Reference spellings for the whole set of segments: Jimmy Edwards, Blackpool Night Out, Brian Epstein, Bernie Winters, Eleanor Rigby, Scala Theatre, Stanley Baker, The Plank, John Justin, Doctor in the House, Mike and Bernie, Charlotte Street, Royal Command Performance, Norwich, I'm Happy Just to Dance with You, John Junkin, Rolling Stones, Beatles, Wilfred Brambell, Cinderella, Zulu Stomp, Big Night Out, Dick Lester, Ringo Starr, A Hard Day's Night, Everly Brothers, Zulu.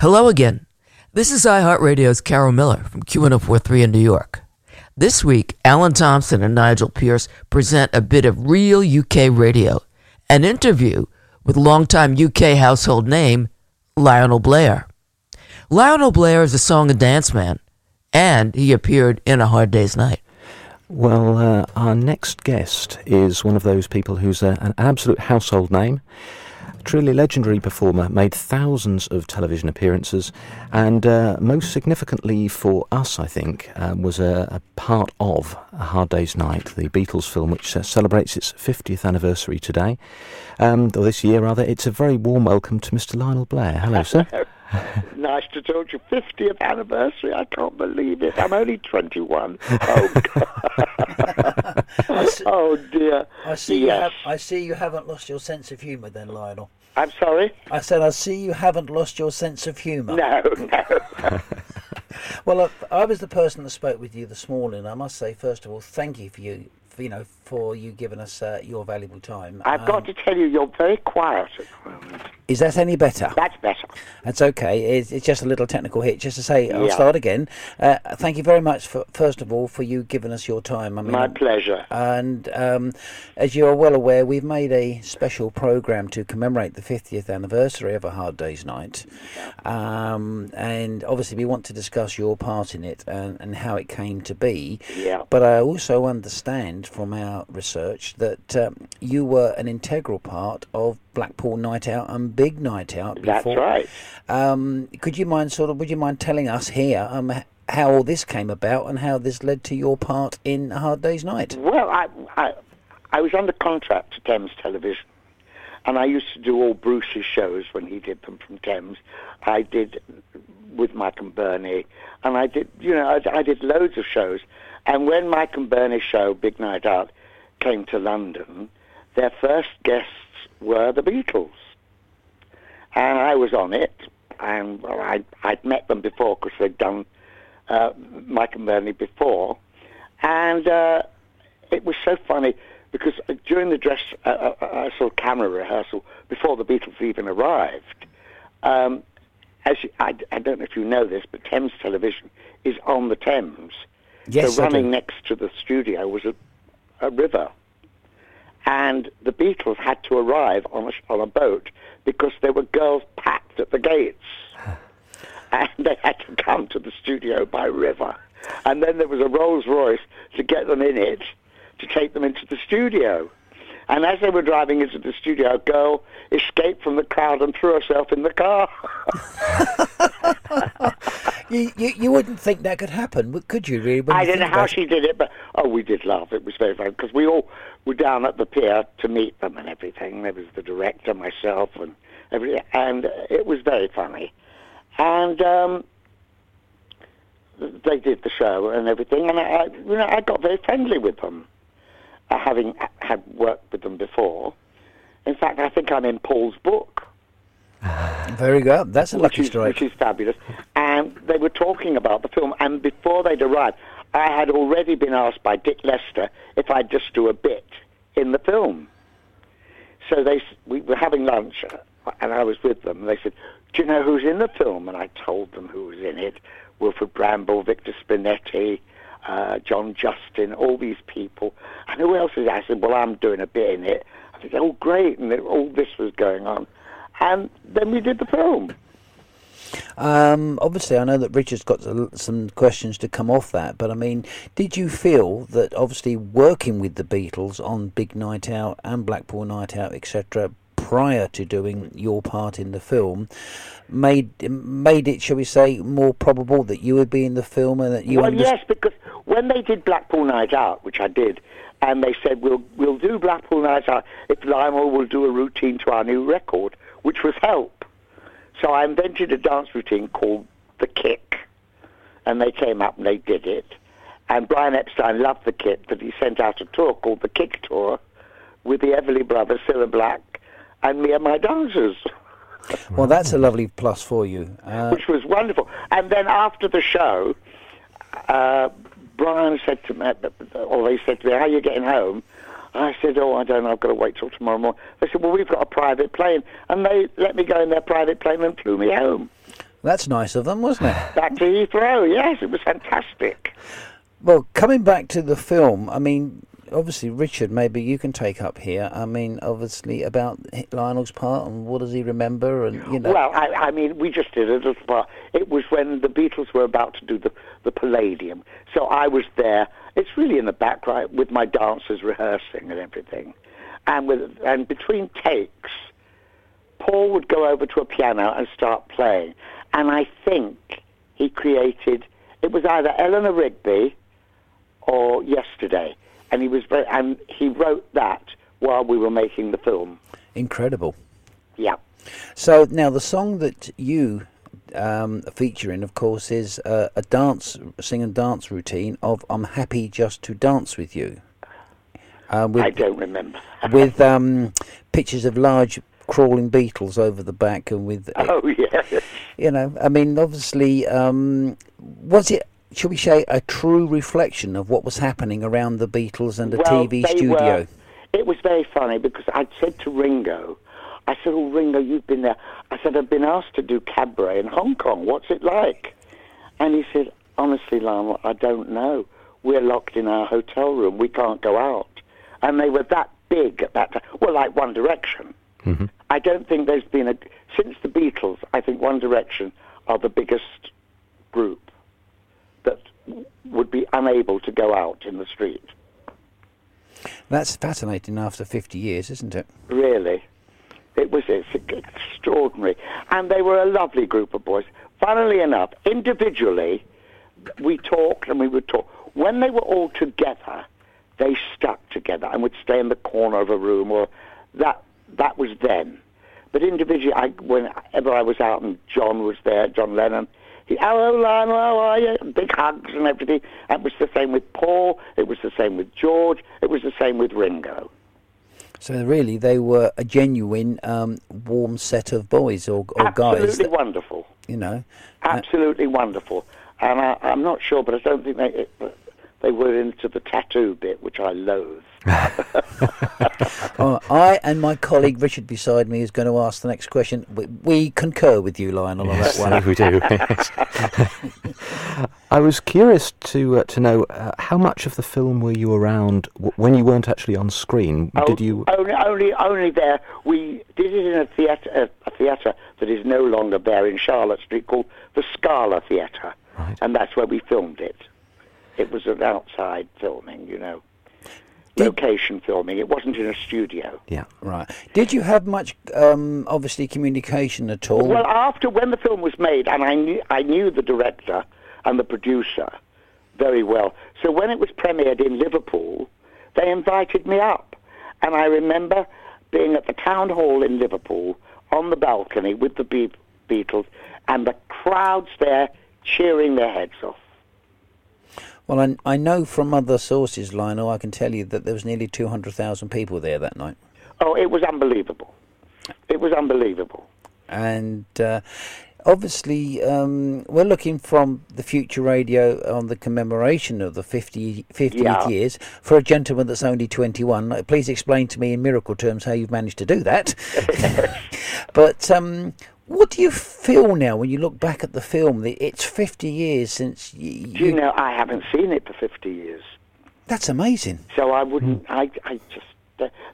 Hello again. This is iHeartRadio's Carol Miller from Q104.3 in New York. This week, Alan Thompson and Nigel Pierce present a bit of real UK radio, an interview with longtime UK household name Lionel Blair. Lionel Blair is a song and dance man, and he appeared in A Hard Day's Night. Well, our next guest is one of those people who's an absolute household name. Truly legendary performer, made thousands of television appearances, and most significantly for us, I think, was a part of A Hard Day's Night, the Beatles film, which celebrates its 50th anniversary today, or this year rather. It's a very warm welcome to Mr. Lionel Blair. Hello, sir. Nice to talk to you. 50th anniversary, I can't believe it. I'm only 21. Oh, God. Oh dear. I see you haven't lost your sense of humour then, Lionel. I'm sorry? I said I see you haven't lost your sense of humour. No. Well, look, I was the person that spoke with you this morning. I must say, first of all, thank you for you giving us your valuable time. I've got to tell you, you're very quiet at the moment. Is that any better? That's better. That's okay. It's just a little technical hitch. Just to say, I'll start again. Thank you very much, first of all, for you giving us your time. I mean, my pleasure. And as you are well aware, we've made a special programme to commemorate the 50th anniversary of A Hard Day's Night. And obviously we want to discuss your part in it and how it came to be. Yeah. But I also understand from our research that you were an integral part of Blackpool Night Out and Big Night Out before. That's right. Would you mind telling us here how all this came about and how this led to your part in A Hard Day's Night? Well, I was under contract to Thames Television, and I used to do all Bruce's shows when he did them from Thames. I did with Mike and Bernie, and I did, I did loads of shows. And when Mike and Bernie's show, Big Night Out, came to London, their first guests were the Beatles. And I was on it, and well, I'd met them before because they'd done Mike and Bernie before. And it was so funny because during the camera rehearsal, before the Beatles even arrived, I don't know if you know this, but Thames Television is on the Thames. Yes, so running next to the studio was a river. And the Beatles had to arrive on a boat because there were girls packed at the gates. And they had to come to the studio by river. And then there was a Rolls Royce to get them in it, to take them into the studio. And as they were driving into the studio, a girl escaped from the crowd and threw herself in the car. You wouldn't think that could happen, could you? Really? I don't know how she did it, but we did laugh. It was very funny because we all were down at the pier to meet them and everything. There was the director, myself, and everything, and it was very funny. And they did the show and everything, and I got very friendly with them, having had worked with them before. In fact, I think I'm in Paul's book. Very good. That's a lucky strike. Which is fabulous. And they were talking about the film, and before they'd arrived, I had already been asked by Dick Lester if I'd just do a bit in the film. So we were having lunch, and I was with them, and they said, "Do you know who's in the film?" And I told them who was in it: Wilfred Brambell, Victor Spinetti, John Justin, all these people. And who else is? I said, "Well, I'm doing a bit in it." I said, "Oh, great," and all this was going on. And then we did the film. Obviously, I know that Richard's got some questions to come off that, but I mean, did you feel that obviously working with the Beatles on Big Night Out and Blackpool Night Out, etc., prior to doing your part in the film, made it, shall we say, more probable that you would be in the film and that you? Well, yes, because when they did Blackpool Night Out, which I did, and they said we'll do Blackpool Night Out if Lionel will do a routine to our new record, which was Help. So I invented a dance routine called The Kick, and they came up and they did it. And Brian Epstein loved the kick that he sent out a tour called The Kick Tour with the Everly Brothers, Cilla Black, and me and my dancers. Well, that's a lovely plus for you. Which was wonderful. And then after the show, Brian said to me, or they said to me, "How are you getting home?" I said, "Oh, I don't know, I've got to wait till tomorrow morning." They said, "Well, we've got a private plane." And they let me go in their private plane and flew me home. That's nice of them, wasn't it? Back to Heathrow, yes, it was fantastic. Well, coming back to the film, I mean, obviously, Richard, maybe you can take up here. I mean, obviously, about Lionel's part and what does he remember, and you know. Well, I mean, we just did a little part. It was when the Beatles were about to do the Palladium, so I was there. It's really in the background with my dancers rehearsing and everything, and between takes, Paul would go over to a piano and start playing. And I think he created, it was either Eleanor Rigby or Yesterday. And he wrote that while we were making the film. Incredible. Yeah. So now the song that you feature in, of course, is a dance, sing and dance routine of I'm Happy Just to Dance With You. I don't remember. With pictures of large crawling beetles over the back and with... Oh, yes. You know, I mean, obviously, was it, shall we say, a true reflection of what was happening around the Beatles and TV studio? It was very funny because I'd said to Ringo, I said, oh, Ringo, you've been there. I said, I've been asked to do cabaret in Hong Kong. What's it like? And he said, honestly, Lionel, I don't know. We're locked in our hotel room. We can't go out. And they were that big at that time. Well, like One Direction. Mm-hmm. I don't think there's been since the Beatles, I think One Direction are the biggest group that would be unable to go out in the street. That's fascinating after 50 years, isn't it? Really. It's extraordinary. And they were a lovely group of boys. Funnily enough, individually, we would talk. When they were all together, they stuck together and would stay in the corner of a room or that. That was then. But individually, whenever I was out and John was there, John Lennon, hello, Lionel, how are you? Big hugs and everything. That was the same with Paul. It was the same with George. It was the same with Ringo. So really, they were a genuine, warm set of boys or guys. Absolutely wonderful. You know. Absolutely wonderful. And I'm not sure, but I don't think they were into the tattoo bit, which I loathe. I and my colleague Richard beside me is going to ask the next question. We concur with you, Lionel, yes, on that one. We do. Yes. I was curious to know how much of the film were you around when you weren't actually on screen? Did you only there? We did it in a theatre that is no longer there in Charlotte Street called the Scala Theatre, right. And that's where we filmed it. It was an outside filming, you know. Location filming. It wasn't in a studio. Yeah, right. Did you have much, obviously, communication at all? Well, after when the film was made, and I knew the director and the producer very well. So when it was premiered in Liverpool, they invited me up, and I remember being at the town hall in Liverpool on the balcony with the Beatles, and the crowds there cheering their heads off. Well, I know from other sources, Lionel, I can tell you that there was nearly 200,000 people there that night. Oh, it was unbelievable. It was unbelievable. And obviously, we're looking from the Future Radio on the commemoration of the 50th years for a gentleman that's only 21. Please explain to me in miracle terms how you've managed to do that. But... what do you feel now when you look back at the film? It's 50 years since you... Do you know, I haven't seen it for 50 years. That's amazing. So I wouldn't... I just...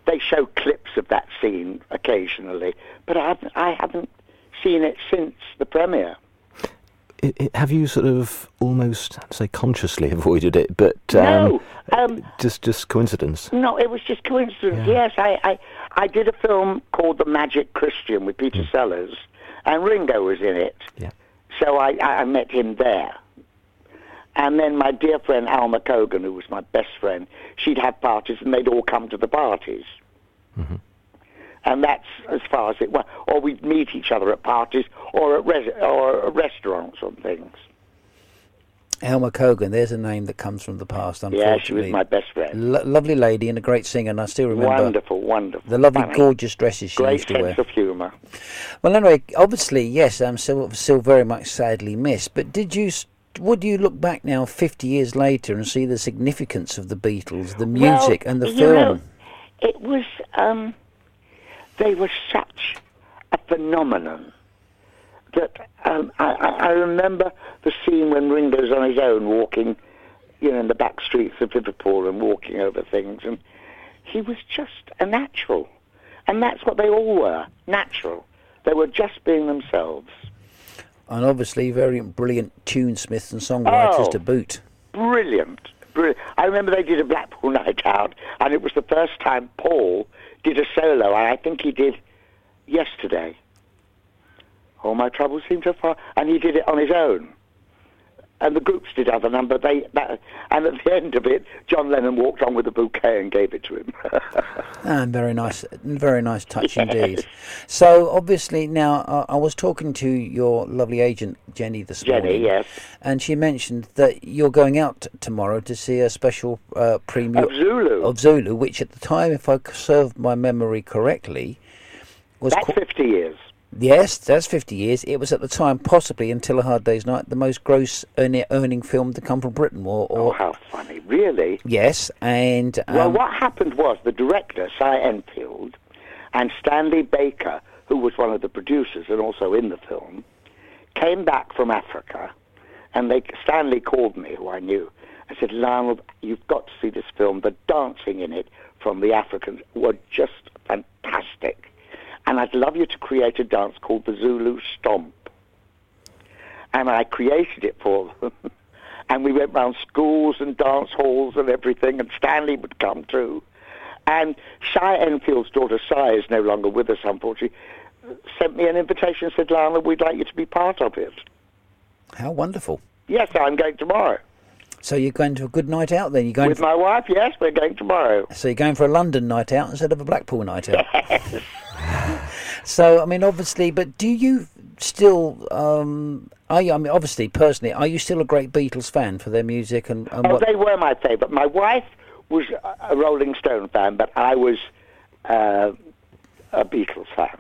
they show clips of that scene occasionally, but I haven't seen it since the premiere. Have you sort of almost, I'd say, consciously avoided it, but... No! Just coincidence? No, it was just coincidence, yeah. Yes. I did a film called The Magic Christian with Peter Sellers, and Ringo was in it, yeah. So I met him there. And then my dear friend Alma Cogan, who was my best friend, she'd have parties and they'd all come to the parties. Mm-hmm. And that's as far as it went. Or we'd meet each other at parties or at restaurants and things. Alma Cogan, there's a name that comes from the past, unfortunately. Yeah, she was my best friend. Lovely lady and a great singer, and I still remember... Wonderful. The lovely, gorgeous dresses she used to wear. Great sense of humour. Well, anyway, obviously, yes, I'm still very much sadly missed, but would you look back now 50 years later and see the significance of the Beatles, the music and the film? Know, it was... they were such a phenomenon that I remember the scene when Ringo's on his own walking, you know, in the back streets of Liverpool and walking over things, and he was just a natural. And that's what they all were, natural. They were just being themselves. And obviously very brilliant tunesmiths and songwriters to boot. Brilliant. I remember they did a Blackpool Night Out, and it was the first time Paul did a solo, and I think he did Yesterday. All My Troubles Seem to Far, and he did it on his own. And the groups did other number. And at the end of it, John Lennon walked on with a bouquet and gave it to him. And very nice touch indeed. So obviously now, I was talking to your lovely agent Jenny this morning. Jenny, yes. And she mentioned that you're going out tomorrow to see a special premiere of Zulu, which at the time, if I served my memory correctly, was 50 years. Yes, that's 50 years. It was at the time, possibly until A Hard Day's Night, the most gross earning film to come from Britain. Oh, how funny. Really? Yes, and... well, what happened was the director, Cy Enfield, and Stanley Baker, who was one of the producers and also in the film, came back from Africa, and Stanley called me, who I knew, and said, Lionel, you've got to see this film. The dancing in it from the Africans were just fantastic. And I'd love you to create a dance called the Zulu Stomp. And I created it for them. And we went round schools and dance halls and everything, and Stanley would come too. And Cy Enfield's daughter, Cy, is no longer with us, unfortunately, sent me an invitation and said, Lionel, we'd like you to be part of it. How wonderful. Yes, I'm going tomorrow. So you're going to a good night out then? You're going with my wife, yes, we're going tomorrow. So you're going for a London night out instead of a Blackpool night out? Yes. So, I mean, obviously, but do you still, are you still a great Beatles fan for their music? And they were my favourite. My wife was a Rolling Stone fan, but I was a Beatles fan.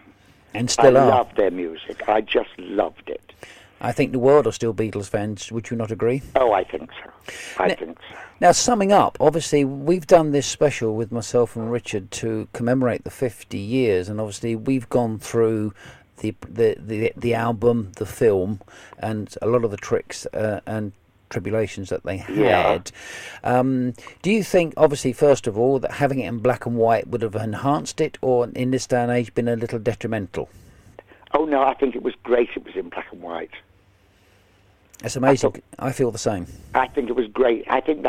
And still I loved their music. I just loved it. I think the world are still Beatles fans. Would you not agree? Oh, I think so. I think so. Now, summing up, obviously, we've done this special with myself and Richard to commemorate the 50 years, and obviously, we've gone through the album, the film, and a lot of the tricks and tribulations that they had. Yeah. Do you think, obviously, first of all, that having it in black and white would have enhanced it, or in this day and age, been a little detrimental? Oh no, I think it was great. It was in black and white. That's amazing. I feel the same. I think it was great. I think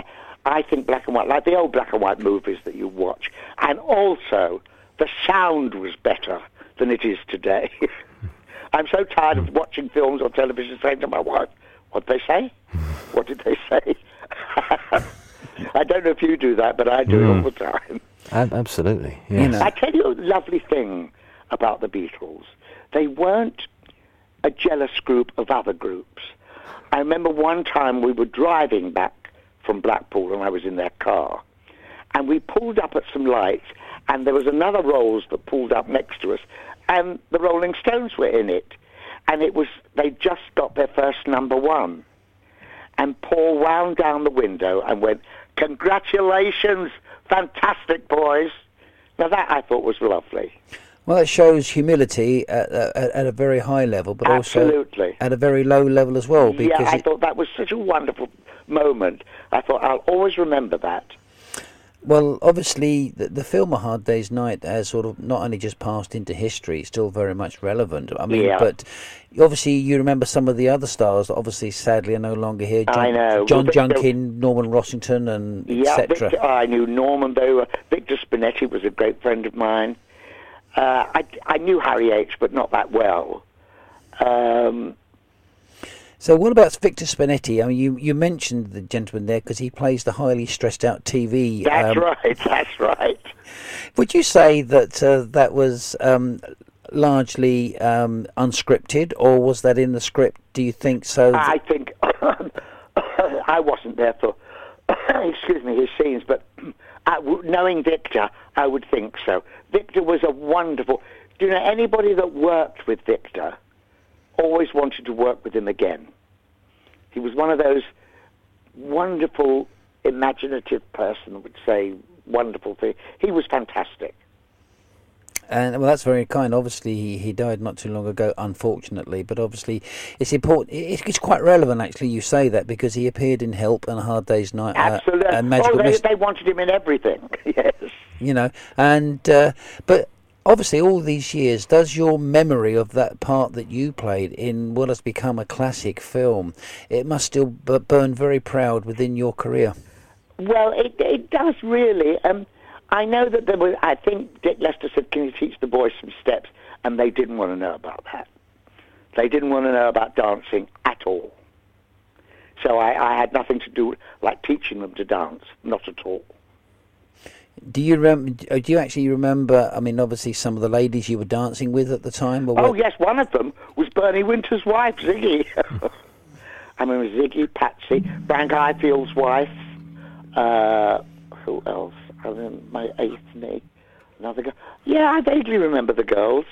black and white, like the old black and white movies that you watch, and also the sound was better than it is today. I'm so tired of watching films on television saying to my wife, "What did they say? What did they say?" I don't know if you do that, but I do it all the time. Absolutely. Yes. You know. I tell you a lovely thing about the Beatles. They weren't a jealous group of other groups. I remember one time we were driving back from Blackpool and I was in their car, and we pulled up at some lights, and there was another Rolls that pulled up next to us, and the Rolling Stones were in it, and they just got their first number one, and Paul wound down the window and went, "Congratulations, fantastic boys." Now that I thought was lovely. Well, that shows humility at a very high level, but absolutely. Also at a very low level as well. Because I thought that was such a wonderful moment. I thought I'll always remember that. Well, obviously, the film A Hard Day's Night has sort of not only just passed into history, it's still very much relevant. I mean, but obviously you remember some of the other stars that obviously, sadly, are no longer here. I know. John Junkin, Norman Rossington, and etc. I knew Norman very well. Victor Spinetti was a great friend of mine. I knew Harry H, but not that well. So what about Victor Spinetti? I mean, you mentioned the gentleman there because he plays the highly stressed-out TV. That's right, that's right. Would you say that that was largely unscripted, or was that in the script, do you think so? I think... I wasn't there for, excuse me, his scenes, but... knowing Victor, I would think so. Victor was a wonderful... Do you know, anybody that worked with Victor always wanted to work with him again. He was one of those wonderful, imaginative person that would say wonderful things. He was fantastic. And well, that's very kind. Obviously, he died not too long ago, unfortunately. But obviously, it's important. It's quite relevant, actually. You say that because he appeared in Help and A Hard Day's Night. Absolutely. And Magical they wanted him in everything. Yes. You know, and but obviously, all these years, does your memory of that part that you played in what has become a classic film, it must still burn very proud within your career? Well, it does really. I know that there was, I think Dick Lester said, can you teach the boys some steps? And they didn't want to know about that. They didn't want to know about dancing at all. So I had nothing to do, like teaching them to dance, not at all. Do you actually remember, I mean, obviously some of the ladies you were dancing with at the time? Yes, one of them was Bernie Winter's wife, Ziggy. I mean, it was Ziggy, Patsy, Frank Highfield's wife, who else? I remember my eighth mate, another girl. Yeah, I vaguely remember the girls.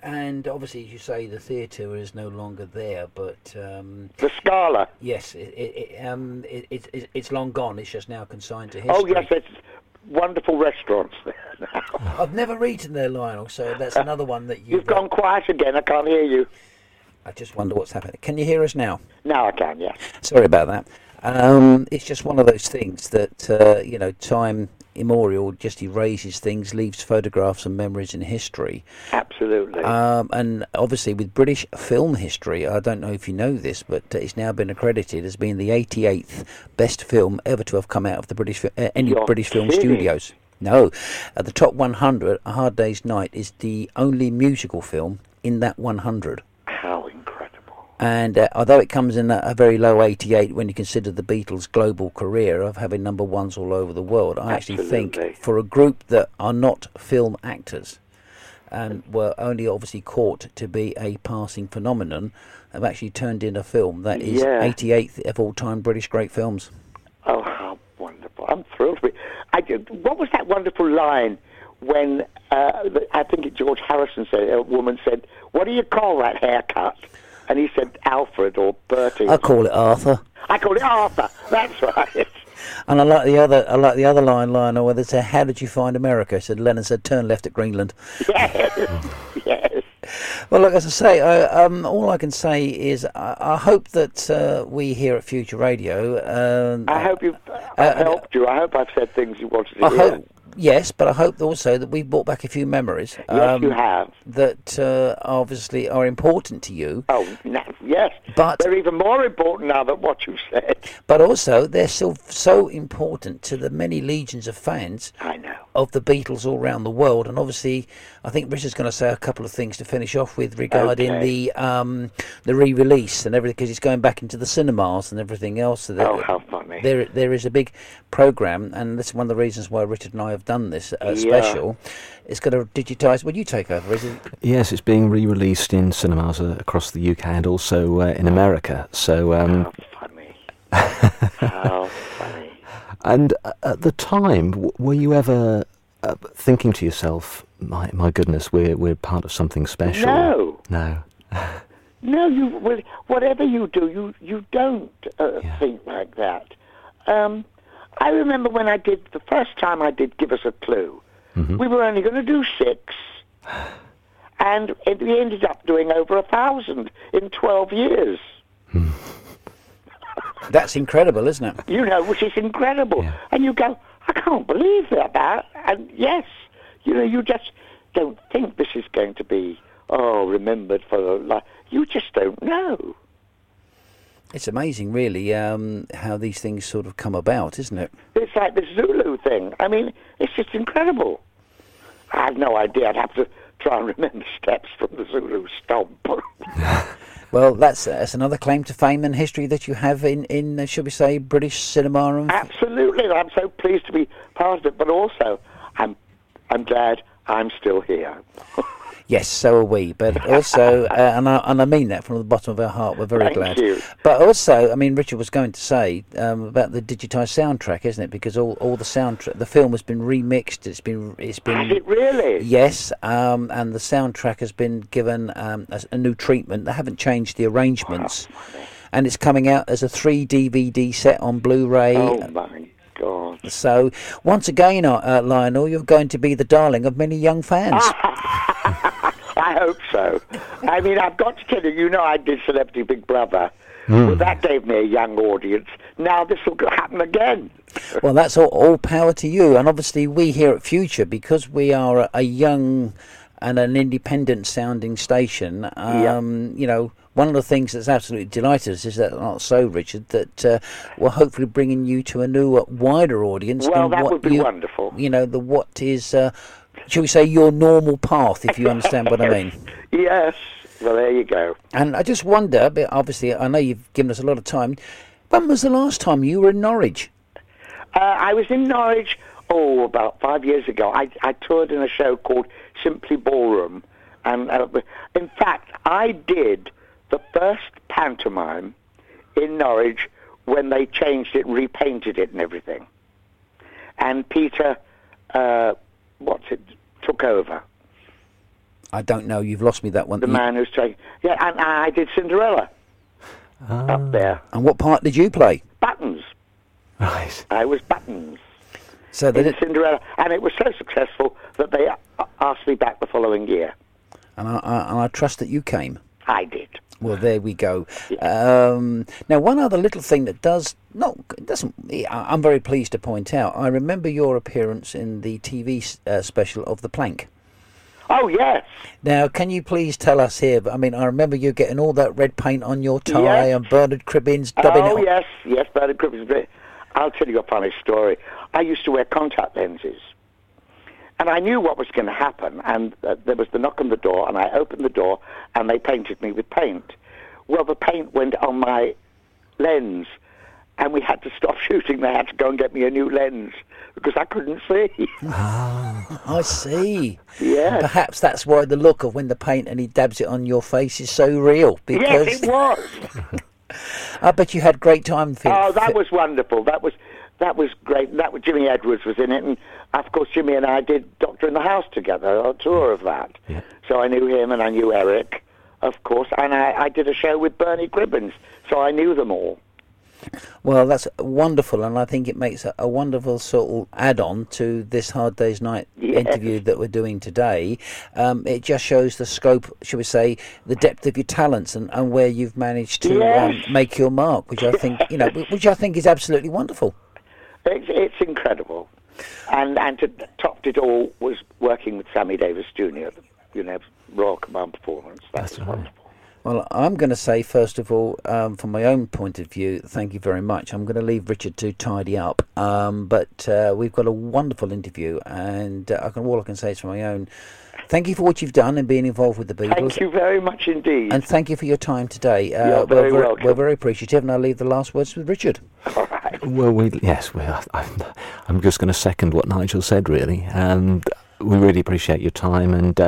And obviously, as you say, the theatre is no longer there, but... the Scala. Yes, it's long gone. It's just now consigned to history. Oh, yes, it's wonderful restaurants there now. I've never eaten there, Lionel, so that's another one that you've gone quiet again. I can't hear you. I just wonder what's happening. Can you hear us now? Now I can, yeah. Sorry about that. It's just one of those things that, you know, time immemorial just erases things, leaves photographs and memories in history. Absolutely. And obviously with British film history, I don't know if you know this, but it's now been accredited as being the 88th best film ever to have come out of the British any You're British film kidding. Studios. No. At the top 100, A Hard Day's Night is the only musical film in that 100. How incredible. And although it comes in a very low 88 when you consider the Beatles' global career of having number ones all over the world, I actually think for a group that are not film actors and were only obviously caught to be a passing phenomenon, have actually turned in a film that is 88th of all-time British great films. Oh, how wonderful. I'm thrilled with it. What was that wonderful line when, I think George Harrison said, a woman said, what do you call that haircut? And he said Alfred or Bertie. I call it Arthur. I call it Arthur. That's right. And I like the other line, Lionel, where they said, "How did you find America?" Said Lennon. Said, "Turn left at Greenland." Yes. Yes. Well, look, as I say, all I can say is I hope that we here at Future Radio. I hope I've helped you. I hope I've said things you wanted to hear. Yes, but I hope also that we've brought back a few memories. Yes, you have. That obviously are important to you. Oh, no, yes. But they're even more important now than what you've said. But also, they're still so important to the many legions of fans of the Beatles all around the world. And obviously, I think Richard's going to say a couple of things to finish off with regarding the re-release and everything, because it's going back into the cinemas and everything else. So how funny. There is a big programme, and that's one of the reasons why Richard and I have done this special. It's going to digitise. Well, you take over, is it? Yes, it's being re-released in cinemas across the UK and also in America. So how funny! How funny! And at the time, were you ever thinking to yourself, "My goodness, we're part of something special"? No. No. Whatever you do, you don't think like that. I remember when I did, the first time I did Give Us a Clue, we were only going to do 6. And we ended up doing over 1,000 in 12 years. That's incredible, isn't it? You know, which is incredible. Yeah. And you go, I can't believe that. And yes, you know, you just don't think this is going to be, remembered for life. You just don't know. It's amazing, really, how these things sort of come about, isn't it? It's like the Zulu thing. I mean, it's just incredible. I have no idea. I'd have to try and remember steps from the Zulu Stomp. Well, that's another claim to fame and history that you have in shall we say, British cinema. And absolutely. I'm so pleased to be part of it, but also I'm glad I'm still here. Yes, so are we, but also, and I mean that from the bottom of our heart, we're very glad. Thank you. But also, I mean, Richard was going to say about the digitised soundtrack, isn't it? Because all the soundtrack, the film has been remixed. It's been. Has it really? Yes, and the soundtrack has been given a new treatment. They haven't changed the arrangements, and it's coming out as a 3 DVD set on Blu-ray. Oh my God. So, once again, Lionel, you're going to be the darling of many young fans. I hope so. I mean, I've got to tell you, I did Celebrity Big Brother. Mm. Well, that gave me a young audience. Now this will happen again. Well, that's all power to you. And obviously we here at Future, because we are a young and an independent-sounding station, one of the things that's absolutely delighted us is that, not so, Richard, that we're hopefully bringing you to a new, wider audience. Well, that would be wonderful. What is, shall we say, your normal path, if you understand what I mean. Yes. Well, there you go. And I just wonder, but obviously I know you've given us a lot of time, when was the last time you were in Norwich? I was in Norwich, about 5 years ago. I toured in a show called Simply Ballroom. And in fact, I did the first pantomime in Norwich when they changed it, repainted it and everything. And Peter, took over. I don't know. You've lost me that one. The man who's taking... Yeah, and I did Cinderella up there. And what part did you play? Buttons. Right. I was Buttons. So they did Cinderella. And it was so successful that they asked me back the following year. And I trust that you came. I did. Well, there we go. Yeah. Now, one other little thing that I'm very pleased to point out. I remember your appearance in the TV special of The Plank. Oh, yes. Now, can you please tell us here, I remember you getting all that red paint on your tie and Bernard Cribbins dubbing it. Oh, yes, Bernard Cribbins. I'll tell you a funny story. I used to wear contact lenses, and I knew what was going to happen, and there was the knock on the door, and I opened the door, and they painted me with paint. Well, the paint went on my lens, and we had to stop shooting. They had to go and get me a new lens because I couldn't see. Ah, I see. Yeah. Perhaps that's why the look of when the paint and he dabs it on your face is so real. Because... Yes, it was. I bet you had great time. That was wonderful. That was great. That was Jimmy Edwards was in it, and of course Jimmy and I did Doctor in the House together, a tour of that. Yeah. So I knew him and I knew Eric, of course, and I did a show with Bernard Cribbins, so I knew them all. Well, that's wonderful, and I think it makes a wonderful sort of add-on to this Hard Day's Night interview that we're doing today. It just shows the scope, shall we say, the depth of your talents and where you've managed to make your mark, which I think is absolutely wonderful. It's incredible, and to topped it all was working with Sammy Davis Jr. Royal Command performance. That's wonderful. Well, I'm going to say, first of all, from my own point of view, thank you very much. I'm going to leave Richard to tidy up. But we've got a wonderful interview, and all I can say is from my own, thank you for what you've done and being involved with the Beatles. Thank you very much indeed. And thank you for your time today. You're very welcome. We're very appreciative, and I'll leave the last words with Richard. All right. Well, I'm just going to second what Nigel said, really. And we really appreciate your time and...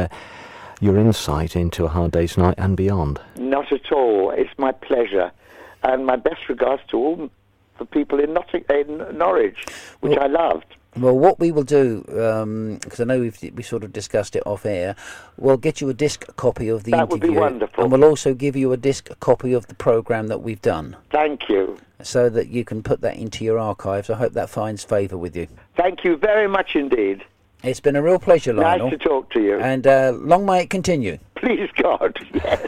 your insight into A Hard Day's Night and beyond. Not at all. It's my pleasure. And my best regards to all the people in Norwich, which I loved. Well, what we will do, because I know we sort of discussed it off air, we'll get you a disc copy of the interview. That would be wonderful. And we'll also give you a disc copy of the programme that we've done. Thank you. So that you can put that into your archives. I hope that finds favour with you. Thank you very much indeed. It's been a real pleasure, Lionel. Nice to talk to you. And long may it continue. Please, God, yes.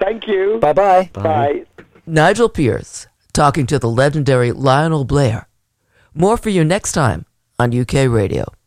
Thank you. Bye-bye. Bye. Nigel Pierce talking to the legendary Lionel Blair. More for you next time on UK Radio.